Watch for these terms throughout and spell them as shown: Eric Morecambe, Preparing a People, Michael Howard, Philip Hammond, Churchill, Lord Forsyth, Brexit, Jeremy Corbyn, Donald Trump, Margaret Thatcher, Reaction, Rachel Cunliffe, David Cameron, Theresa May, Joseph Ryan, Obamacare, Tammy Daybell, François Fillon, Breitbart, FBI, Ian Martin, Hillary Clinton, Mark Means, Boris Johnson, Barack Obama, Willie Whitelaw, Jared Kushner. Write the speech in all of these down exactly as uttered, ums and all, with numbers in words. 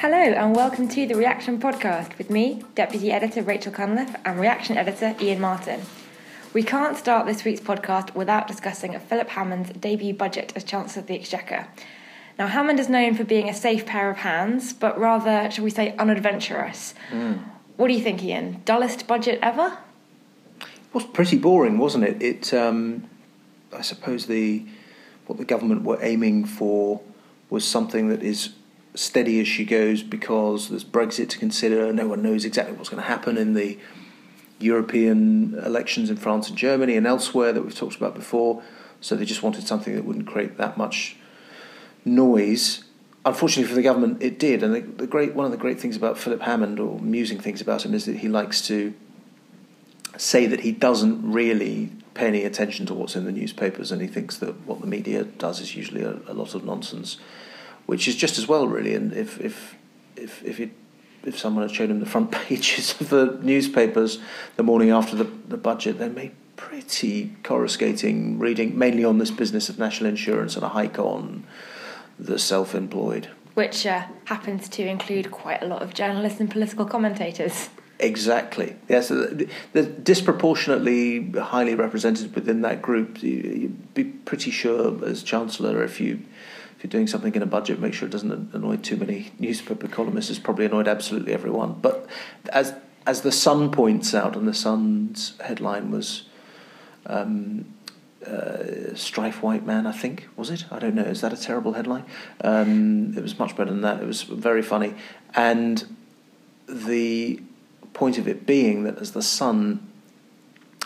Hello and welcome to the Reaction podcast with me, Deputy Editor Rachel Cunliffe and Reaction Editor Ian Martin. We can't start this week's podcast without discussing Philip Hammond's debut budget as Chancellor of the Exchequer. Now, Hammond is known for being a safe pair of hands, but rather, shall we say, unadventurous. Mm. What do you think, Ian? Dullest budget ever? It was pretty boring, wasn't it? It, um, I suppose the what the government were aiming for was something that is steady as she goes because there's Brexit to consider. No one knows exactly what's going to happen in the European elections in France and Germany and elsewhere that we've talked about before. So they just wanted something that wouldn't create that much noise. Unfortunately for the government, it did. And the, the great one of the great things about Philip Hammond, or amusing things about him, is that he likes to say that he doesn't really pay any attention to what's in the newspapers, and he thinks that what the media does is usually a, a lot of nonsense, which is just as well, really. And if if if if it if someone had shown him the front pages of the newspapers the morning after the, the budget, they made pretty coruscating reading, mainly on this business of national insurance and a hike on the self-employed. Which uh, happens to include quite a lot of journalists and political commentators. Exactly. Yeah, so the, the disproportionately highly represented within that group. You, you'd be pretty sure as Chancellor, if you... if you're doing something in a budget, make sure it doesn't annoy too many newspaper columnists. It's probably annoyed absolutely everyone. But as as the Sun points out, and the Sun's headline was um, uh, "Strife White Man," I think, was it? I don't know. Is that a terrible headline? Um, it was much better than that. It was very funny. And the point of it being that as the Sun,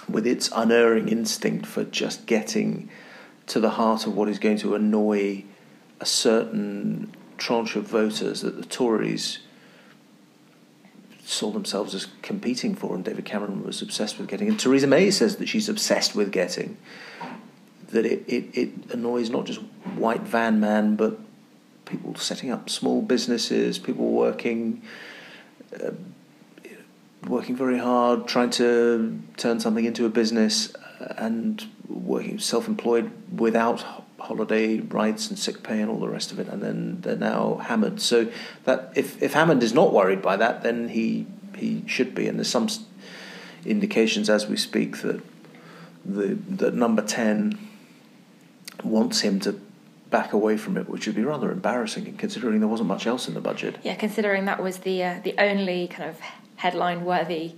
with its unerring instinct for just getting to the heart of what is going to annoy a certain tranche of voters that the Tories saw themselves as competing for, and David Cameron was obsessed with getting, and Theresa May says that she's obsessed with getting, that it, it, it annoys not just white van man, but people setting up small businesses, people working uh, working very hard, trying to turn something into a business, and working self-employed without holiday rights and sick pay and all the rest of it, and then they're now hammered. So that if, if Hammond is not worried by that, then he he should be. And there's some indications as we speak that the that number ten wants him to back away from it, which would be rather embarrassing, considering there wasn't much else in the budget. Yeah, considering that was the uh, the only kind of headline worthy.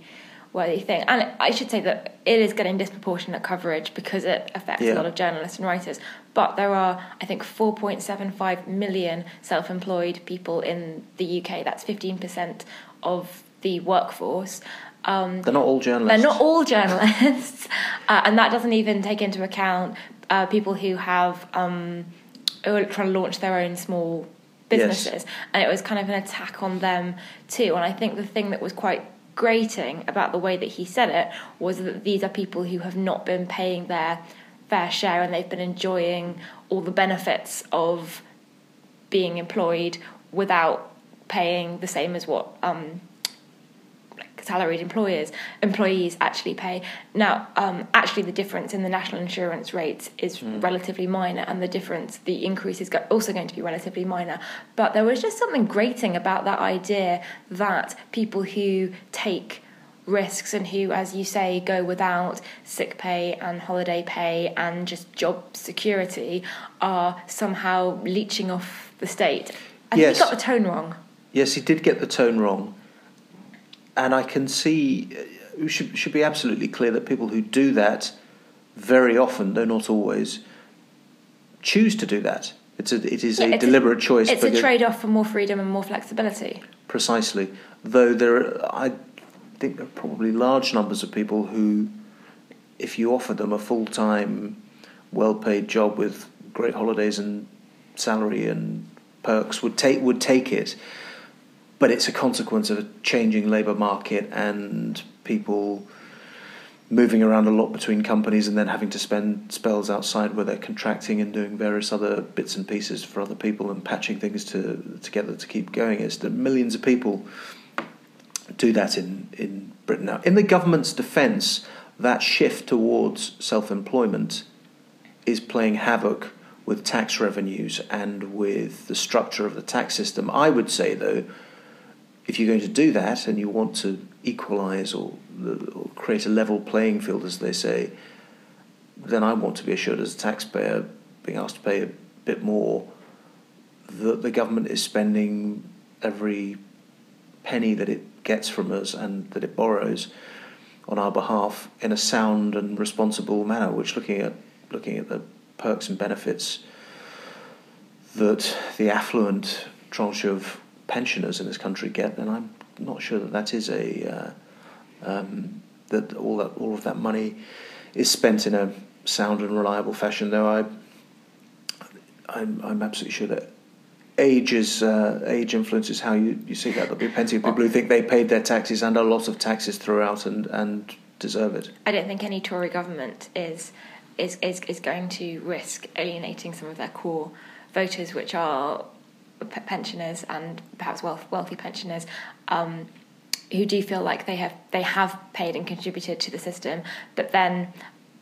worthy thing. And I should say that it is getting disproportionate coverage because it affects yeah. a lot of journalists and writers. But there are, I think, four point seven five million self-employed people in the U K. That's fifteen percent of the workforce. Um, they're not all journalists. They're not all journalists. uh, and that doesn't even take into account uh, people who have um, who are trying to launch their own small businesses. Yes. And it was kind of an attack on them too. And I think the thing that was quite grating about the way that he said it was that these are people who have not been paying their fair share, and they've been enjoying all the benefits of being employed without paying the same as what um, like salaried employers employees actually pay. Now, um, actually, the difference in the national insurance rates is mm. relatively minor, and the difference, the increase, is also going to be relatively minor. But there was just something grating about that idea that people who take risks and who, as you say, go without sick pay and holiday pay and just job security are somehow leeching off the state. I yes. think he got the tone wrong. Yes, he did get the tone wrong. And I can see, it should, should be absolutely clear that people who do that very often, though not always, choose to do that. It's a, it is yeah, a deliberate a, choice. It's a trade-off for more freedom and more flexibility. Precisely. Though there are, I think there are probably large numbers of people who, if you offer them a full-time, well-paid job with great holidays and salary and perks, would take would take it. But it's a consequence of a changing labour market and people moving around a lot between companies and then having to spend spells outside where they're contracting and doing various other bits and pieces for other people and patching things to, together to keep going. It's that millions of people do that in, in Britain now. In the government's defence, that shift towards self-employment is playing havoc with tax revenues and with the structure of the tax system. I would say, though, if you're going to do that and you want to equalise or, or create a level playing field, as they say, then I want to be assured as a taxpayer being asked to pay a bit more that the government is spending every penny that it gets from us and that it borrows on our behalf in a sound and responsible manner, which looking at looking at the perks and benefits that the affluent tranche of pensioners in this country get, then I'm not sure that that is a uh, um, that all that all of that money is spent in a sound and reliable fashion. Though I, I'm, I'm absolutely sure that age is uh, age influences how you, you see that. There'll be plenty of people who think they paid their taxes and a lot of taxes throughout and and deserve it. I don't think any Tory government is is is, is going to risk alienating some of their core voters, which are pensioners and perhaps wealth, wealthy pensioners, um, who do feel like they have they have paid and contributed to the system. But then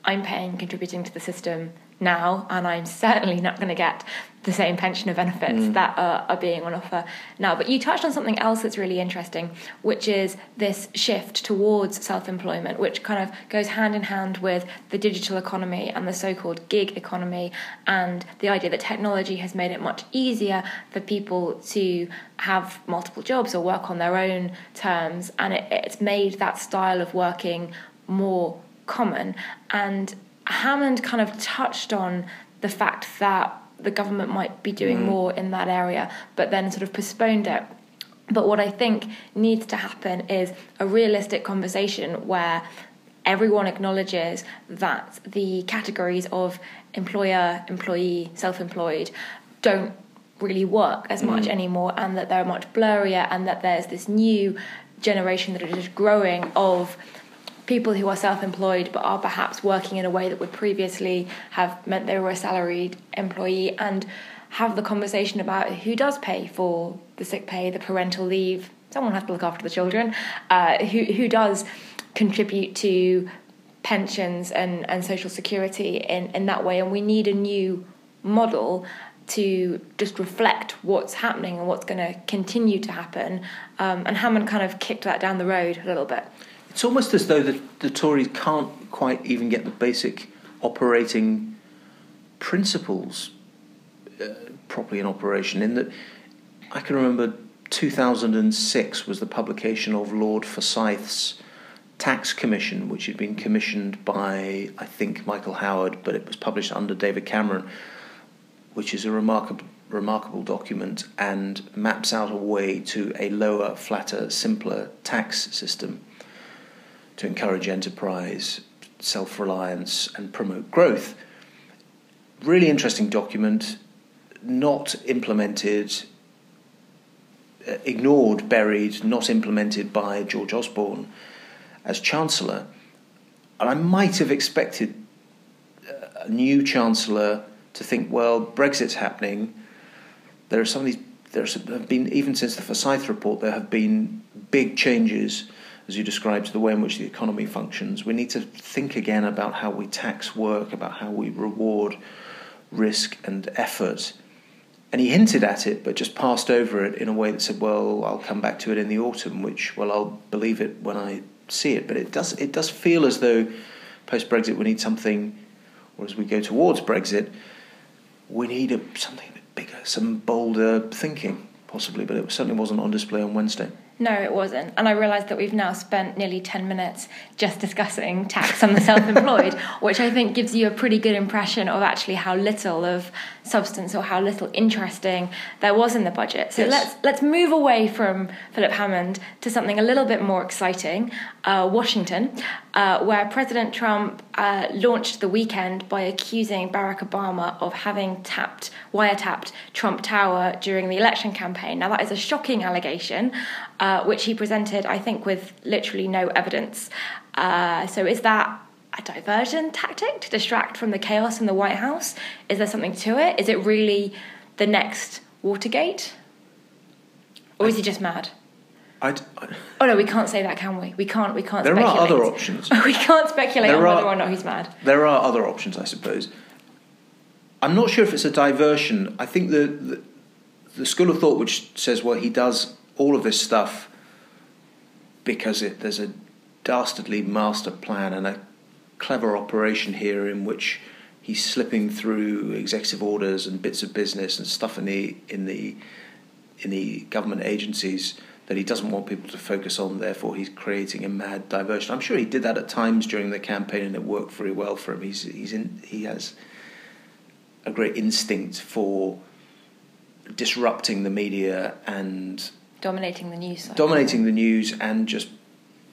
I'm paying and contributing to the system now, and I'm certainly not going to get the same pensioner benefits mm. that are, are being on offer now. But you touched on something else that's really interesting, which is this shift towards self-employment, which kind of goes hand in hand with the digital economy and the so-called gig economy, and the idea that technology has made it much easier for people to have multiple jobs or work on their own terms, and it, it's made that style of working more common. And Hammond kind of touched on the fact that the government might be doing mm. more in that area, but then sort of postponed it. But what I think needs to happen is a realistic conversation where everyone acknowledges that the categories of employer, employee, self-employed don't really work as mm. much anymore, and that they're much blurrier, and that there's this new generation that is growing of people who are self-employed but are perhaps working in a way that would previously have meant they were a salaried employee, and have the conversation about who does pay for the sick pay, the parental leave, someone has to look after the children, uh, who who does contribute to pensions and, and social security in, in that way. And we need a new model to just reflect what's happening and what's going to continue to happen. Um, and Hammond kind of kicked that down the road a little bit. It's almost as though the, the Tories can't quite even get the basic operating principles uh, properly in operation. In that, I can remember two thousand six was the publication of Lord Forsyth's Tax Commission, which had been commissioned by, I think, Michael Howard, but it was published under David Cameron, which is a remarkable, remarkable document and maps out a way to a lower, flatter, simpler tax system to encourage enterprise, self-reliance, and promote growth. Really interesting document, not implemented, ignored, buried, not implemented by George Osborne as Chancellor. And I might have expected a new Chancellor to think, well, Brexit's happening. There are some of these, there have been, even since the Forsyth report, there have been big changes, as you described, the way in which the economy functions. We need to think again about how we tax work, about how we reward risk and effort. And he hinted at it, but just passed over it in a way that said, well, I'll come back to it in the autumn, which, well, I'll believe it when I see it. But it does it does feel as though post-Brexit we need something, or as we go towards Brexit, we need a, something a bit bigger, some bolder thinking, possibly. But it certainly wasn't on display on Wednesday. No, it wasn't. And I realised that we've now spent nearly ten minutes just discussing tax on the self-employed, which I think gives you a pretty good impression of actually how little of substance or how little interesting there was in the budget. So yes. let's let's move away from Philip Hammond to something a little bit more exciting, uh, Washington, uh, where President Trump uh, launched the weekend by accusing Barack Obama of having tapped, wiretapped Trump Tower during the election campaign. Now, that is a shocking allegation, Um, Uh, which he presented, I think, with literally no evidence. Uh, so is that a diversion tactic to distract from the chaos in the White House? Is there something to it? Is it really the next Watergate? Or is I, he just mad? I'd, I, oh, no, we can't say that, can we? We can't, we can't there speculate. There are other options. We can't speculate there on are, whether or not he's mad. There are other options, I suppose. I'm not sure if it's a diversion. I think the the, the school of thought which says, well, he does all of this stuff because it, there's a dastardly master plan and a clever operation here in which he's slipping through executive orders and bits of business and stuff in the in the in the government agencies that he doesn't want people to focus on, therefore he's creating a mad diversion. I'm sure he did that at times during the campaign and it worked very well for him. He's he's in, he has a great instinct for disrupting the media and dominating the news. Dominating the news and just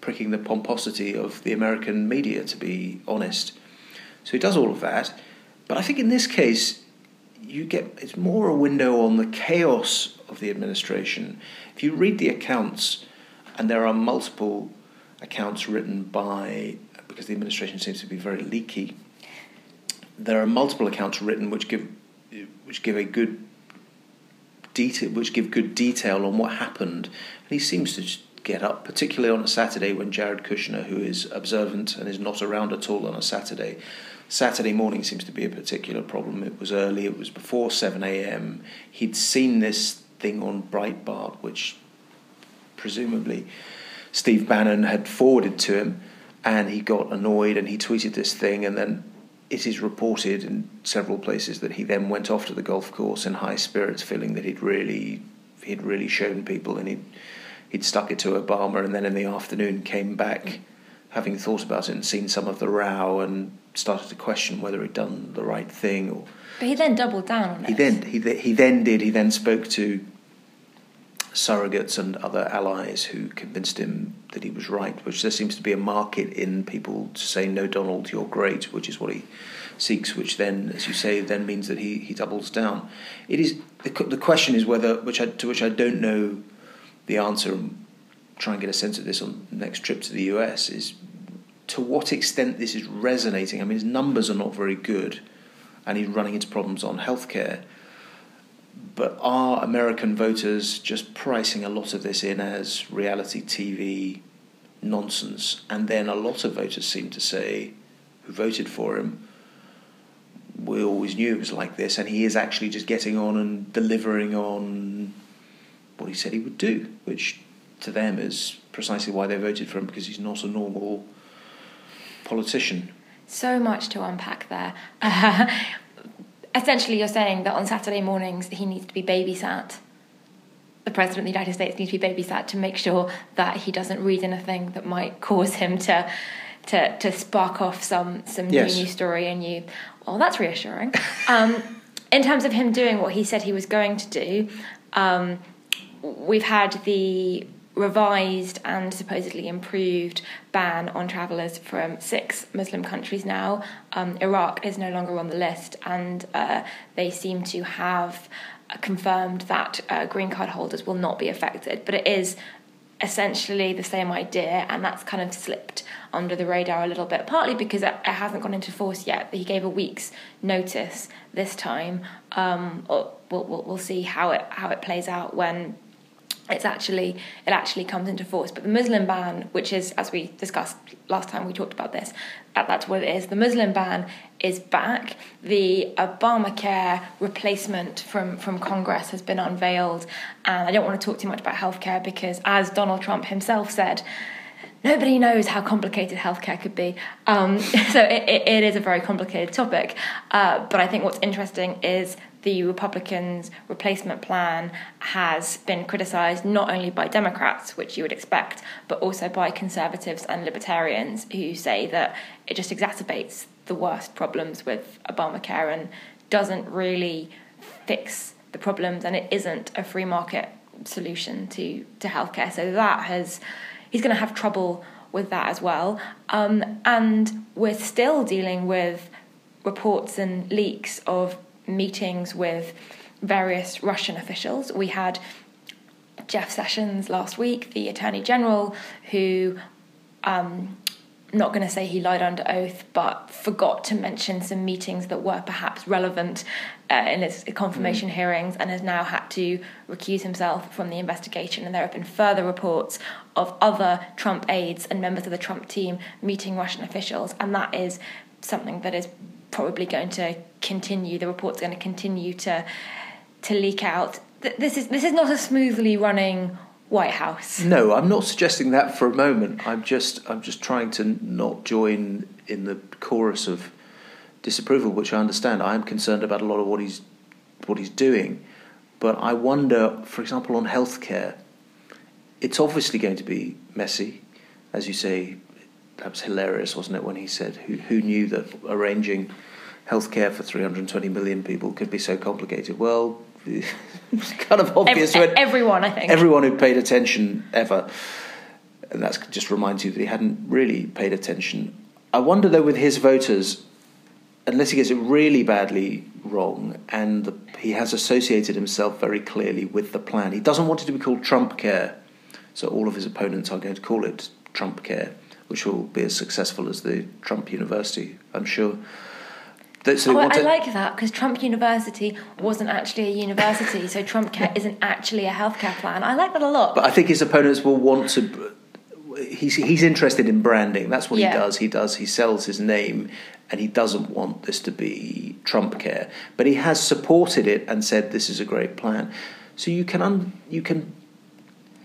pricking the pomposity of the American media, to be honest. So he does all of that. But I think in this case, you get it's more a window on the chaos of the administration. If you read the accounts, and there are multiple accounts written by, because the administration seems to be very leaky, there are multiple accounts written which give which give a good detail, which give good detail on what happened. And he seems to just get up, particularly on a Saturday when Jared Kushner, who is observant and is not around at all on a Saturday. Saturday morning seems to be a particular problem. It was early, it was before seven a.m. He'd seen this thing on Breitbart, which presumably Steve Bannon had forwarded to him, and he got annoyed and he tweeted this thing, and then it is reported in several places that he then went off to the golf course in high spirits, feeling that he'd really he'd really shown people, and he'd, he'd stuck it to Obama, and then in the afternoon came back having thought about it and seen some of the row and started to question whether he'd done the right thing. Or But he then doubled down on it. He then, he, he then did. He then spoke to surrogates and other allies who convinced him that he was right, which there seems to be a market in people to say, no, Donald, you're great, which is what he seeks, which then, as you say, then means that he, he doubles down. It is the, the question is whether, which I, to which I don't know the answer, and try and get a sense of this on the next trip to the U S, is to what extent this is resonating. I mean, his numbers are not very good, and he's running into problems on healthcare. But are American voters just pricing a lot of this in as reality T V nonsense? And then a lot of voters seem to say, who voted for him, we always knew it was like this, and he is actually just getting on and delivering on what he said he would do, which to them is precisely why they voted for him, because he's not a normal politician. So much to unpack there. Uh, essentially, you're saying that on Saturday mornings he needs to be babysat. The President of the United States needs to be babysat to make sure that he doesn't read anything that might cause him to to, to spark off some, some yes. new news story. And you, well, that's reassuring. um, in terms of him doing what he said he was going to do, um, we've had the revised and supposedly improved ban on travellers from six Muslim countries now. Um, Iraq is no longer on the list, and uh, they seem to have confirmed that uh, green card holders will not be affected. But it is essentially the same idea, and that's kind of slipped under the radar a little bit, partly because it hasn't gone into force yet. He gave a week's notice this time. Um, we'll, we'll, we'll see how it how it plays out when It's actually it actually comes into force. But the Muslim ban, which is, as we discussed last time we talked about this, that, that's what it is. The Muslim ban is back. The Obamacare replacement from, from Congress has been unveiled. And I don't want to talk too much about healthcare because, as Donald Trump himself said, nobody knows how complicated healthcare could be. Um, so it, it, it is a very complicated topic. Uh, but I think what's interesting is the Republicans' replacement plan has been criticised not only by Democrats, which you would expect, but also by conservatives and libertarians who say that it just exacerbates the worst problems with Obamacare and doesn't really fix the problems, and it isn't a free market solution to, to healthcare. So that has... he's going to have trouble with that as well. Um, and we're still dealing with reports and leaks of meetings with various Russian officials. We had Jeff Sessions last week, the Attorney General, who, um, not going to say he lied under oath, but forgot to mention some meetings that were perhaps relevant uh, in his confirmation mm. hearings, and has now had to recuse himself from the investigation. And there have been further reports of other Trump aides and members of the Trump team meeting Russian officials, and that is something that is probably going to continue. The report's going to continue to to leak out. This is this is not a smoothly running White House. No, I'm not suggesting that for a moment. I'm just, I'm just trying to not join in the chorus of disapproval, which I understand. I am concerned about a lot of what he's, what he's doing, but I wonder, for example, on healthcare, it's obviously going to be messy, as you say. That was hilarious, wasn't it, when he said, "Who, who knew that arranging healthcare for three hundred twenty million people could be so complicated?" Well. It's kind of obvious. Every, everyone, I think. Everyone who paid attention ever. And that just reminds you that he hadn't really paid attention. I wonder, though, with his voters, unless he gets it really badly wrong, and the, he has associated himself very clearly with the plan. He doesn't want it to be called Trump Care. So all of his opponents are going to call it Trump Care, which will be as successful as the Trump University, I'm sure. So oh, I to... like that, because Trump University wasn't actually a university, so Trump Care isn't actually a healthcare plan. I like that a lot. But I think his opponents will want to... He's, he's interested in branding. That's what yeah. he does. He does. He sells his name, and he doesn't want this to be Trump Care. But he has supported it and said, this is a great plan. So you can un, you can...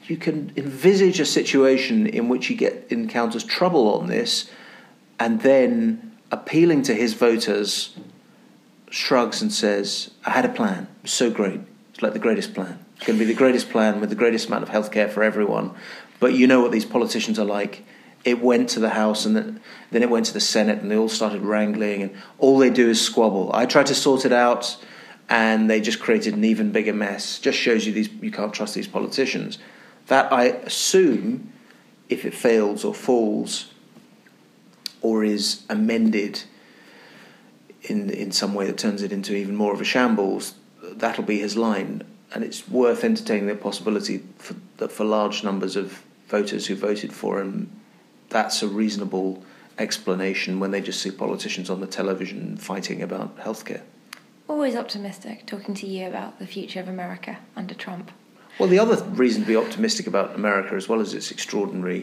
You can envisage a situation in which he get, encounters trouble on this, and then... appealing to his voters, shrugs and says, I had a plan. It was so great. It's like the greatest plan. It's going to be the greatest plan with the greatest amount of healthcare for everyone. But you know what these politicians are like. It went to the House and then it went to the Senate and they all started wrangling and all they do is squabble. I tried to sort it out and they just created an even bigger mess. Just shows you these you can't trust these politicians. That, I assume, if it fails or falls... or is amended in in some way that turns it into even more of a shambles, that'll be his line. And it's worth entertaining the possibility for, that for large numbers of voters who voted for him, that's a reasonable explanation when they just see politicians on the television fighting about healthcare. Always optimistic, talking to you about the future of America under Trump. Well, the other reason to be optimistic about America, as well as its extraordinary...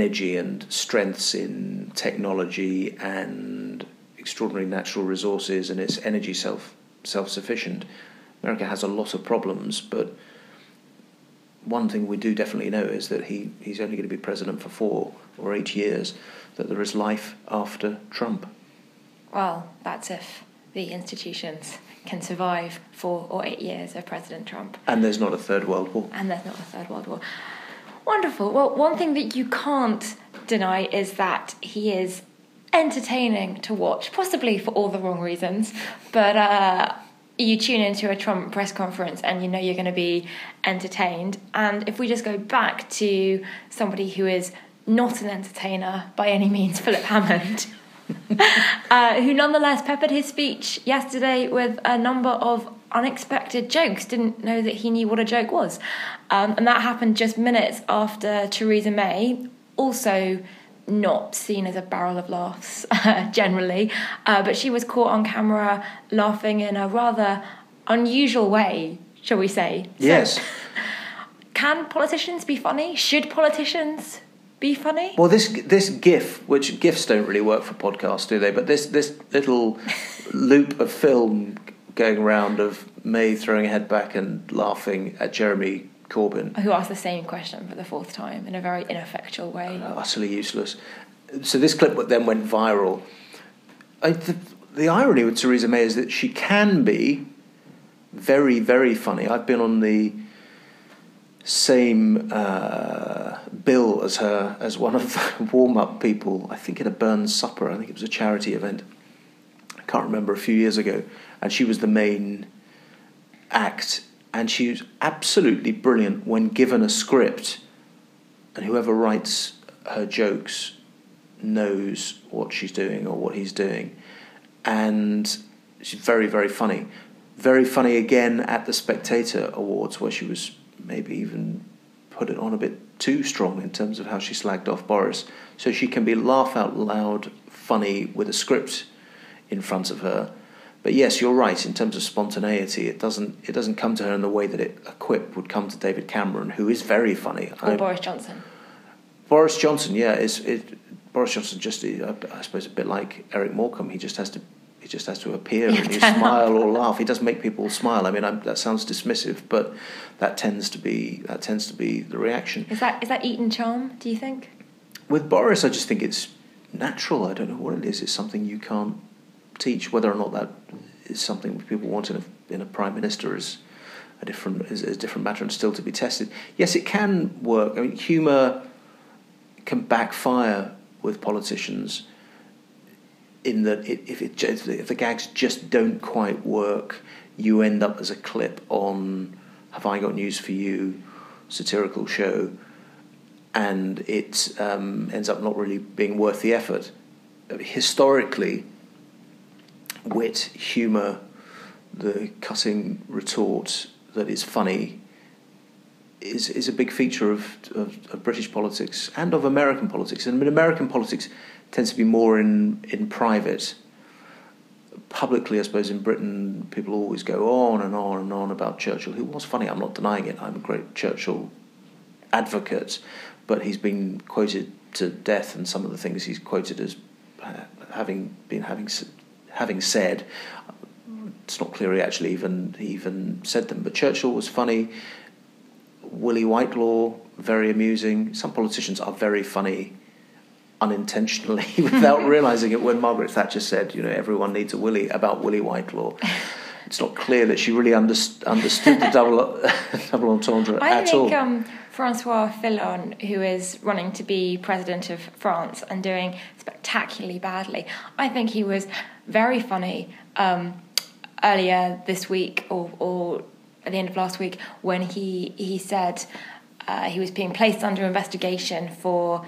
energy and strengths in technology and extraordinary natural resources, and it's energy self self-sufficient. America has a lot of problems, but one thing we do definitely know is that he, he's only going to be president for four or eight years, that there is life after Trump. Well, that's if the institutions can survive four or eight years of President Trump. And there's not a third world war. And there's not a third world war. Wonderful. Well, one thing that you can't deny is that he is entertaining to watch, possibly for all the wrong reasons, but uh, you tune into a Trump press conference and you know you're going to be entertained. And if we just go back to somebody who is not an entertainer by any means, Philip Hammond, uh, who nonetheless peppered his speech yesterday with a number of unexpected jokes. Didn't know that he knew what a joke was, um, and that happened just minutes after Theresa May, also not seen as a barrel of laughs uh, generally, uh, but she was caught on camera laughing in a rather unusual way, shall we say. Yes. So, can politicians be funny? Should politicians be funny? Well, this this GIF, which GIFs don't really work for podcasts, do they? But this this little loop of film going round of May throwing her head back and laughing at Jeremy Corbyn, who asked the same question for the fourth time in a very ineffectual way. Uh, utterly useless. So this clip then went viral. I, the, the irony with Theresa May is that she can be very, very funny. I've been on the same uh, bill as her as one of the warm-up people, I think at a Burns supper. I think it was a charity event. I can't remember, a few years ago. And she was the main act. And she was absolutely brilliant when given a script. And whoever writes her jokes knows what she's doing or what he's doing. And she's very, very funny. Very funny again at the Spectator Awards, where she was maybe even put it on a bit too strong in terms of how she slagged off Boris. So she can be laugh out loud funny with a script in front of her. But yes, you're right. In terms of spontaneity, it doesn't it doesn't come to her in the way that it, a quip would come to David Cameron, who is very funny. Or I, Boris Johnson. Boris Johnson, yeah, is it, Boris Johnson just I, I suppose a bit like Eric Morecambe. He just has to He just has to appear and you smile or laugh. He does make people smile. I mean, I'm, that sounds dismissive, but that tends to be that tends to be the reaction. Is that is that Eton charm, do you think? With Boris, I just think it's natural. I don't know what it is. It's something you can't teach. Whether or not that is something people want in a, in a prime minister is a different is a different matter and still to be tested. Yes, it can work. I mean, humour can backfire with politicians. In that, it, if it if the gags just don't quite work, you end up as a clip on "Have I Got News for You" satirical show, and it um, ends up not really being worth the effort. Historically, wit, humour, the cutting retort that is funny is is a big feature of, of, of British politics and of American politics. And in American politics. Tends to be more in, in private. Publicly, I suppose, in Britain, people always go on and on and on about Churchill, who was funny, I'm not denying it. I'm a great Churchill advocate, but he's been quoted to death, and some of the things he's quoted as having been having having said, it's not clear he actually even, he even said them. But Churchill was funny. Willie Whitelaw, very amusing. Some politicians are very funny, unintentionally, without realising it. When Margaret Thatcher said, you know, everyone needs a Willie, about Willie Whitelaw, it's not clear that she really underst- understood the double, double entendre I at think, all. I um, think François Fillon, who is running to be president of France and doing spectacularly badly, I think he was very funny um, earlier this week or, or at the end of last week when he, he said uh, he was being placed under investigation for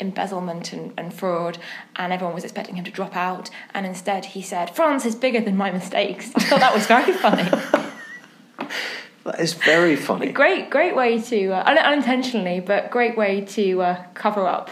embezzlement and, and fraud, and everyone was expecting him to drop out, and instead he said, "France is bigger than my mistakes." I thought that was very funny. That is very funny. Great, great way to uh, unintentionally, but great way to uh, cover up.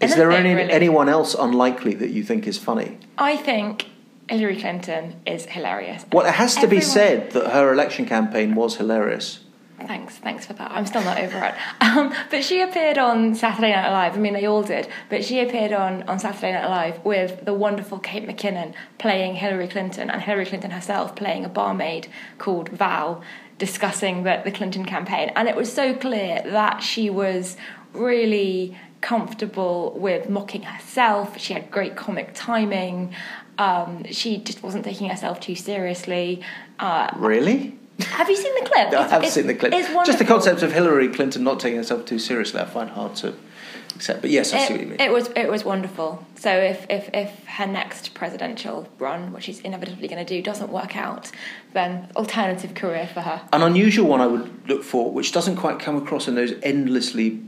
Is there any really. anyone else unlikely that you think is funny? I think Hillary Clinton is hilarious. Well, it has to everyone... be said that her election campaign was hilarious. Thanks, thanks for that. I'm still not over it. Um, but she appeared on Saturday Night Live. I mean, they all did. But she appeared on, on Saturday Night Live with the wonderful Kate McKinnon playing Hillary Clinton, and Hillary Clinton herself playing a barmaid called Val, discussing the, the Clinton campaign. And it was so clear that she was really comfortable with mocking herself. She had great comic timing. Um, she just wasn't taking herself too seriously. Uh, really? Have you seen the clip? No, I have it's, seen the clip. It's wonderful. Just the concept of Hillary Clinton not taking herself too seriously, I find hard to accept. But yes, I it, see what you mean. It was it was wonderful. So if, if, if her next presidential run, which she's inevitably going to do, doesn't work out, then alternative career for her. An unusual one I would look for, which doesn't quite come across in those endlessly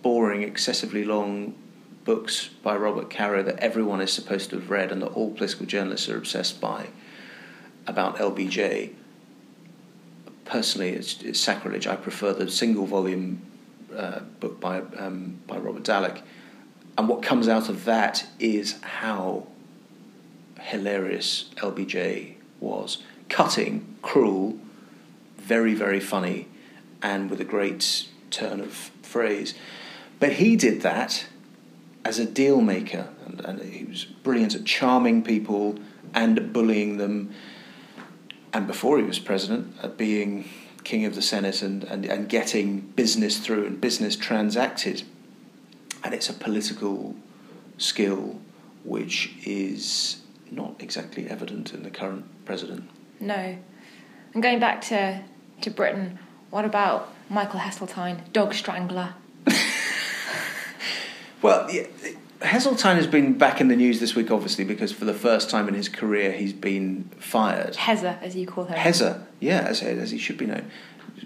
boring, excessively long books by Robert Caro that everyone is supposed to have read and that all political journalists are obsessed by, about L B J. Personally, it's, it's sacrilege. I prefer the single volume uh, book by um, by Robert Dallek, and what comes out of that is how hilarious L B J was. Cutting, cruel, very, very funny, and with a great turn of phrase. But he did that as a deal maker, and, and he was brilliant at charming people and bullying them. And before he was president, uh, being king of the Senate and, and, and getting business through and business transacted. And it's a political skill which is not exactly evident in the current president. No. And going back to, to Britain, what about Michael Heseltine, dog strangler? Well, yeah, Heseltine has been back in the news this week, obviously, because for the first time in his career he's been fired. Heza, as you call him. Heza, yeah, as, as he should be known.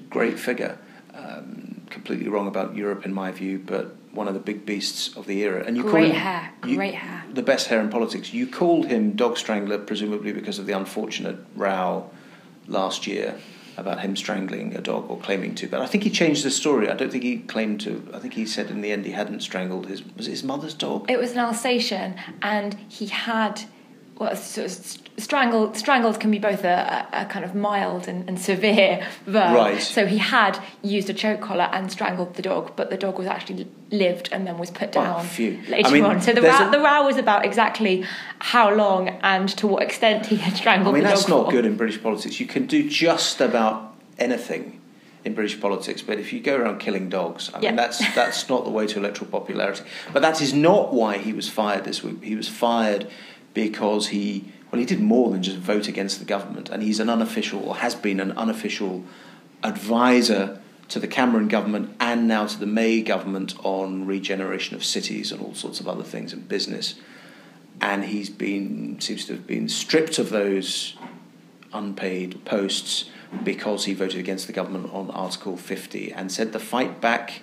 Great figure. Um, completely wrong about Europe, in my view, but one of the big beasts of the era. And you Great call him, hair, great you, hair. The best hair in politics. You called him dog strangler, presumably because of the unfortunate row last year about him strangling a dog or claiming to. But I think he changed the story. I don't think he claimed to. I think he said in the end he hadn't strangled his... Was it his mother's dog? It was an Alsatian, and he had well, sort of strangled. Strangled can be both a, a kind of mild and, and severe verb. Right. So he had used a choke collar and strangled the dog, but the dog was actually lived and then was put down oh, later I mean, on. So the row, a... the row was about exactly how long and to what extent he had strangled. I mean, the that's dog not for. Good in British politics. You can do just about anything in British politics, but if you go around killing dogs, I yeah. mean, that's that's not the way to electoral popularity. But that is not why he was fired this week. He was fired. Because he, well, he did more than just vote against the government, and he's an unofficial, or has been an unofficial advisor to the Cameron government and now to the May government on regeneration of cities and all sorts of other things and business. And he's been, seems to have been stripped of those unpaid posts because he voted against the government on Article fifty and said the fight back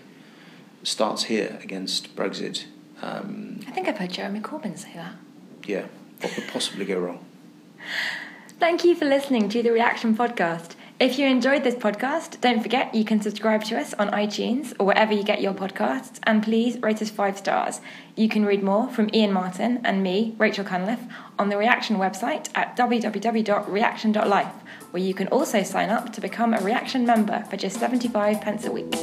starts here against Brexit. Um, I think I've heard Jeremy Corbyn say that. Yeah, what could possibly go wrong? Thank you for listening to the Reaction podcast. If you enjoyed this podcast, don't forget you can subscribe to us on iTunes or wherever you get your podcasts, and please rate us five stars. You can read more from Ian Martin and me, Rachel Cunliffe, on the Reaction website at w w w dot reaction dot life, where you can also sign up to become a Reaction member for just seventy-five pence a week.